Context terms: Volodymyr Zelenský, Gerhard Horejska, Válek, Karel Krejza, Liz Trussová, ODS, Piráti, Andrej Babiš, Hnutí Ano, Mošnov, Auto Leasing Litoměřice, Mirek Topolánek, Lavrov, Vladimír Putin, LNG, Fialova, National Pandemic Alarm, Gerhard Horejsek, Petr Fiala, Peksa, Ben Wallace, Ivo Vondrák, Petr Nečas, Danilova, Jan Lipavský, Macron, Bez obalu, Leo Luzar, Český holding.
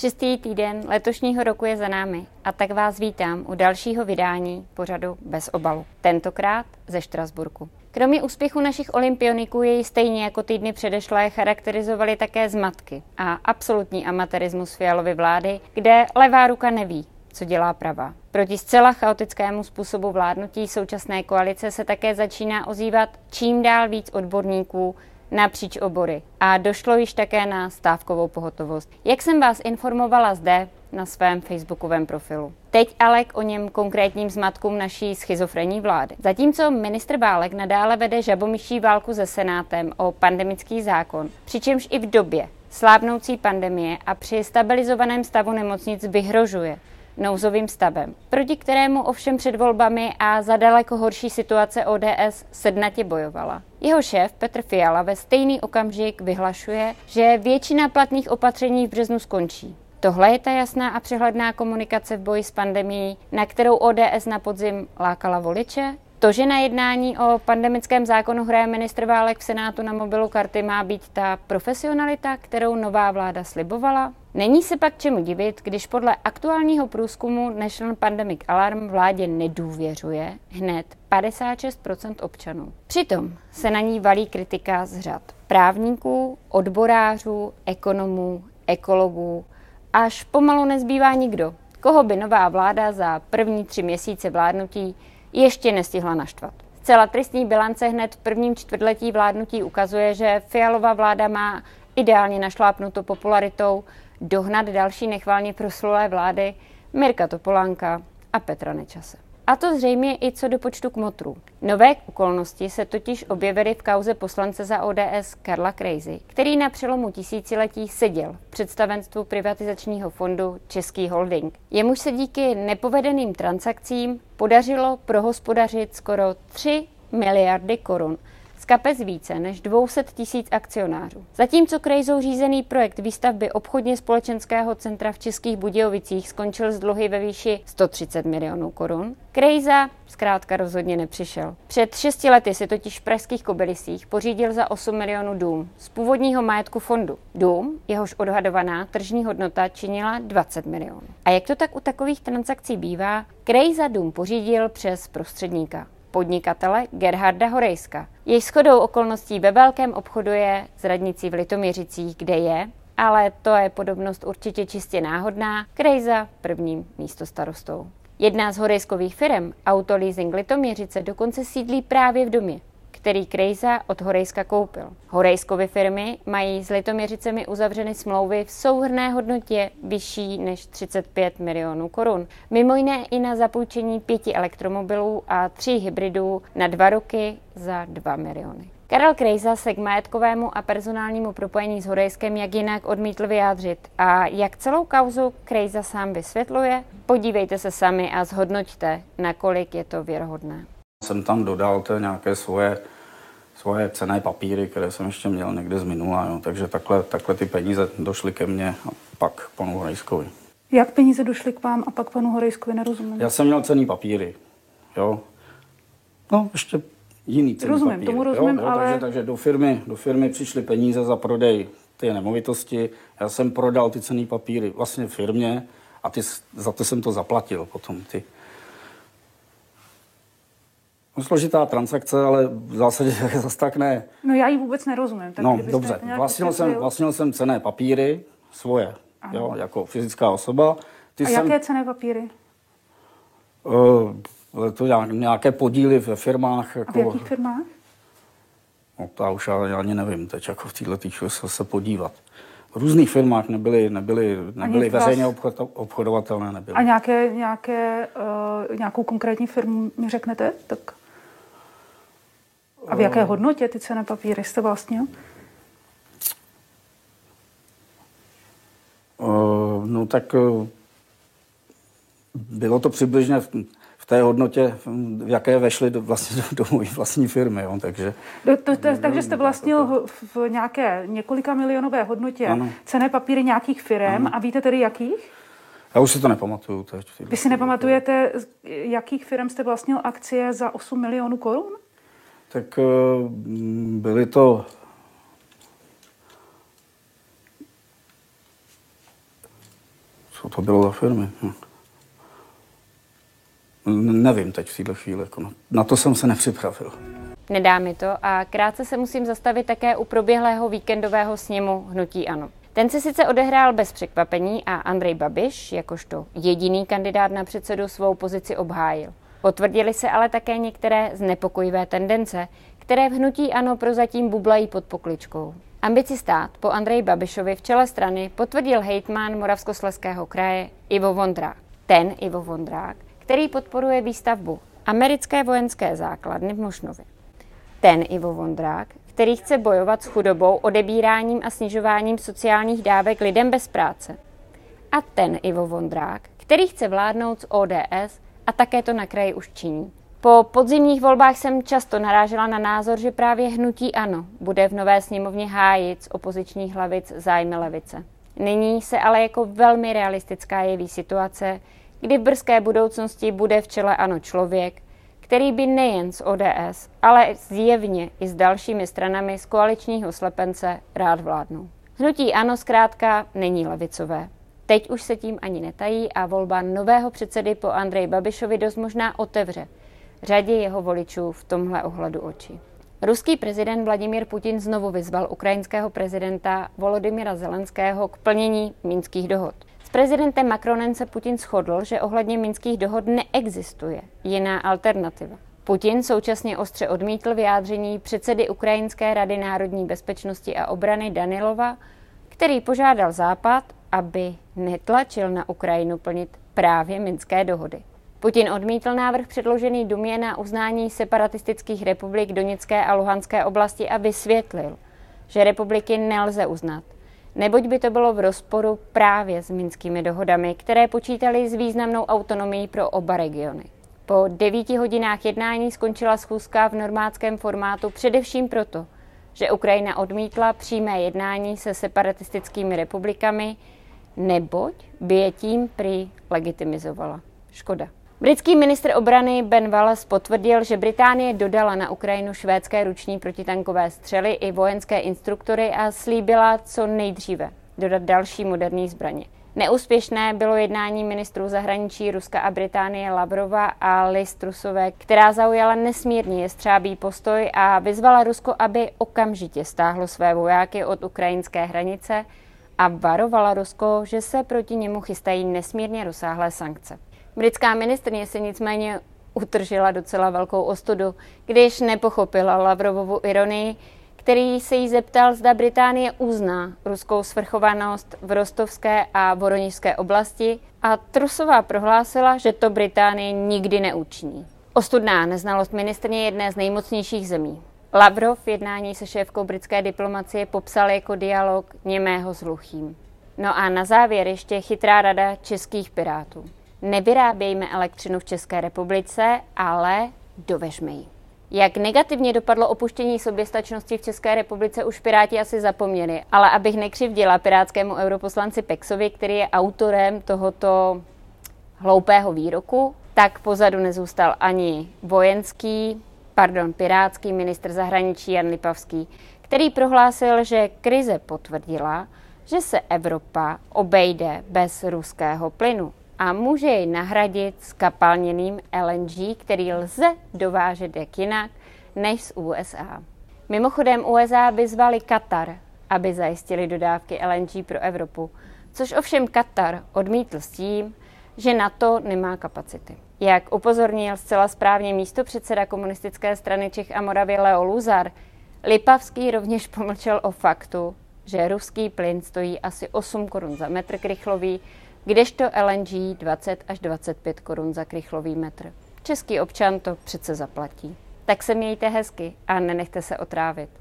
Šestý týden letošního roku je za námi a tak vás vítám u dalšího vydání pořadu Bez obalu, tentokrát ze Štrasburku. Kromě úspěchu našich olympioniků jej stejně jako týdny předešlé charakterizovaly také zmatky a absolutní amatérismus Fialovy vlády, kde levá ruka neví, co dělá pravá. Proti zcela chaotickému způsobu vládnutí současné koalice se také začíná ozývat čím dál víc odborníků napříč obory a došlo již také na stávkovou pohotovost, jak jsem vás informovala zde na svém facebookovém profilu. Teď ale k o něm konkrétním zmatkům naší schizofrenní vlády. Zatímco ministr Válek nadále vede žabomyší válku se Senátem o pandemický zákon, přičemž i v době slábnoucí pandemie a při stabilizovaném stavu nemocnic vyhrožuje nouzovým stavem, proti kterému ovšem před volbami a za daleko horší situace ODS sednatě bojovala. Jeho šéf Petr Fiala ve stejný okamžik vyhlašuje, že většina platných opatření v březnu skončí. Tohle je ta jasná a přehledná komunikace v boji s pandemií, na kterou ODS na podzim lákala voliče? To, že na jednání o pandemickém zákonu hraje ministr Válek v Senátu na mobilu karty, má být ta profesionalita, kterou nová vláda slibovala? Není se pak čemu divit, když podle aktuálního průzkumu National Pandemic Alarm vládě nedůvěřuje hned 56% občanů. Přitom se na ní valí kritika z řad právníků, odborářů, ekonomů, ekologů. Až pomalu nezbývá nikdo, koho by nová vláda za první 3 měsíce vládnutí ještě nestihla naštvat. Zcela tristní bilance hned v prvním čtvrtletí vládnutí ukazuje, že Fialova vláda má ideálně našlápnuto popularitou dohnat další nechválně proslulé vlády Mirka Topolánka a Petra Nečase. A to zřejmě i co do počtu kmotrů. Nové okolnosti se totiž objevily v kauze poslance za ODS Karla Krejzy, který na přelomu tisíciletí seděl v představenstvu privatizačního fondu Český holding. Jemuž se díky nepovedeným transakcím podařilo prohospodařit skoro 3 miliardy korun z kapes více než 200 000 akcionářů. Zatímco Krejzou řízený projekt výstavby obchodně společenského centra v Českých Budějovicích skončil z dluhy ve výši 130 milionů korun, Krejza zkrátka rozhodně nepřišel. Před 6 lety si totiž v pražských Kobylisích pořídil za 8 milionů dům z původního majetku fondu. Dům, jehož odhadovaná tržní hodnota činila 20 milionů. A jak to tak u takových transakcí bývá, Krejza dům pořídil přes prostředníka, podnikatele Gerharda Horejska. Její shodou okolností ve velkém obchoduje s radnicí v Litoměřicích, kde je, ale to je podobnost určitě čistě náhodná, Krejza prvním místostarostou. Jedna z horejskových firem, Auto Leasing Litoměřice, dokonce sídlí právě v domě, který Krejza od Horejska koupil. Horejskovy firmy mají s Litoměřicemi uzavřeny smlouvy v souhrnné hodnotě vyšší než 35 milionů korun. mimo jiné i na zapůjčení 5 elektromobilů a 3 hybridů na 2 roky za 2 miliony. Karel Krejza se k majetkovému a personálnímu propojení s Horejskem jak jinak odmítl vyjádřit. A jak celou kauzu Krejza sám vysvětluje? Podívejte se sami a zhodnoťte, nakolik je to věrohodné. Jsem tam dodal nějaké svoje cenné papíry, které jsem ještě měl někde z minula, jo. Takže takhle ty peníze došly ke mně a pak k panu Horejskovi. Jak peníze došly k vám a pak panu Horejskovi, nerozumím? Já jsem měl cenné papíry, jo. No, ještě jiný cenný papíry. Rozumím, tomu rozumím, jo, ale... Takže do firmy přišly peníze za prodej ty nemovitosti, já jsem prodal ty cenné papíry vlastně firmě a za to jsem to zaplatil potom ty. Složitá transakce, ale v zásadě zase tak ne. No já ji vůbec nerozumím. Tak no dobře, vlastnil jsem cenné papíry svoje, jo, jako fyzická osoba. Jaké cenné papíry? To nějaké podíly ve firmách. Jako, a v jakých firmách? No to už já ani nevím teď, jako v této týdne se podívat. V různých firmách nebyly veřejně obchodovatelné. Nebyly. A nějakou konkrétní firmu mi řeknete? Tak... A v jaké hodnotě ty cenné papíry jste vlastnil? No tak bylo to přibližně v té hodnotě, v jaké vešly do mojí vlastní firmy. Jo, takže, takže jste vlastnil v nějaké několika milionové hodnotě cenné papíry nějakých firem a víte tedy jakých? Já už si to nepamatuju. Vy si nepamatujete, jakých firem jste vlastnil akcie za 8 milionů korun? Tak byly to... Co to bylo za firmy? Nevím teď v této chvíli. Na to jsem se nepřipravil. Nedá mi to a krátce se musím zastavit také u proběhlého víkendového sněmu Hnutí Ano. Ten se sice odehrál bez překvapení a Andrej Babiš, jakožto jediný kandidát na předsedu, svou pozici obhájil. Potvrdily se ale také některé znepokojivé tendence, které v Hnutí Ano prozatím bublají pod pokličkou. Ambici stát po Andreji Babišovi v čele strany potvrdil hejtman Moravskoslezského kraje Ivo Vondrák. Ten Ivo Vondrák, který podporuje výstavbu americké vojenské základny v Mošnově. Ten Ivo Vondrák, který chce bojovat s chudobou, odebíráním a snižováním sociálních dávek lidem bez práce. A ten Ivo Vondrák, který chce vládnout z ODS a také to na kraji už činí. Po podzimních volbách jsem často narážela na názor, že právě Hnutí Ano bude v nové sněmovně hájit z opozičních hlavic zájmy levice. Nyní se ale jako velmi realistická jeví situace, kdy v brzké budoucnosti bude v čele Ano člověk, který by nejen s ODS, ale zjevně i s dalšími stranami z koaličního slepence rád vládnul. Hnutí Ano zkrátka není levicové. Teď už se tím ani netají a volba nového předsedy po Andreji Babišovi dost možná otevře řadě jeho voličů v tomhle ohledu oči. Ruský prezident Vladimír Putin znovu vyzval ukrajinského prezidenta Volodymyra Zelenského k plnění minských dohod. S prezidentem Macronem se Putin shodl, že ohledně minských dohod neexistuje jiná alternativa. Putin současně ostře odmítl vyjádření předsedy Ukrajinské rady národní bezpečnosti a obrany Danilova, který požádal Západ, aby netlačil na Ukrajinu plnit právě minské dohody. Putin odmítl návrh předložený Dumě na uznání separatistických republik Doněcké a Luhanské oblasti a vysvětlil, že republiky nelze uznat, neboť by to bylo v rozporu právě s minskými dohodami, které počítaly s významnou autonomií pro oba regiony. Po 9 hodinách jednání skončila schůzka v normátském formátu především proto, že Ukrajina odmítla přímé jednání se separatistickými republikami, neboť by je tím prý legitimizovala. Škoda. Britský ministr obrany Ben Wallace potvrdil, že Británie dodala na Ukrajinu švédské ruční protitankové střely i vojenské instruktory a slíbila co nejdříve dodat další moderní zbraně. Neúspěšné bylo jednání ministrů zahraničí Ruska a Británie Lavrova a Liz Trussové, která zaujala nesmírně jestřábý postoj a vyzvala Rusko, aby okamžitě stáhlo své vojáky od ukrajinské hranice a varovala Rusko, že se proti němu chystají nesmírně rozsáhlé sankce. Britská ministryně se nicméně utržila docela velkou ostudu, když nepochopila Lavrovovu ironii, který se jí zeptal, zda Británie uzná ruskou svrchovanost v Rostovské a Voroněžské oblasti, a Trussová prohlásila, že to Británie nikdy neučiní. Ostudná neznalost ministryně jedné z nejmocnějších zemí. Lavrov jednání se šéfkou britské diplomacie popsal jako dialog němého s hluchým. No a na závěr ještě chytrá rada českých pirátů. Nevyrábějme elektřinu v České republice, ale dovežme ji. Jak negativně dopadlo opuštění soběstačnosti v České republice, už Piráti asi zapomněli, ale abych nekřivdila pirátskému europoslanci Peksovi, který je autorem tohoto hloupého výroku, tak pozadu nezůstal ani pirátský ministr zahraničí Jan Lipavský, který prohlásil, že krize potvrdila, že se Evropa obejde bez ruského plynu a může jej nahradit skapalněným LNG, který lze dovážet jak jinak než z USA. Mimochodem USA vyzvali Katar, aby zajistili dodávky LNG pro Evropu, což ovšem Katar odmítl s tím, že na to nemá kapacity. Jak upozornil zcela správně místopředseda Komunistické strany Čech a Moravy Leo Luzar, Lipavský rovněž pomlčel o faktu, že ruský plyn stojí asi 8 korun za metr krychlový, kdežto LNG 20 až 25 korun za krychlový metr. Český občan to přece zaplatí. Tak se mějte hezky a nenechte se otrávit.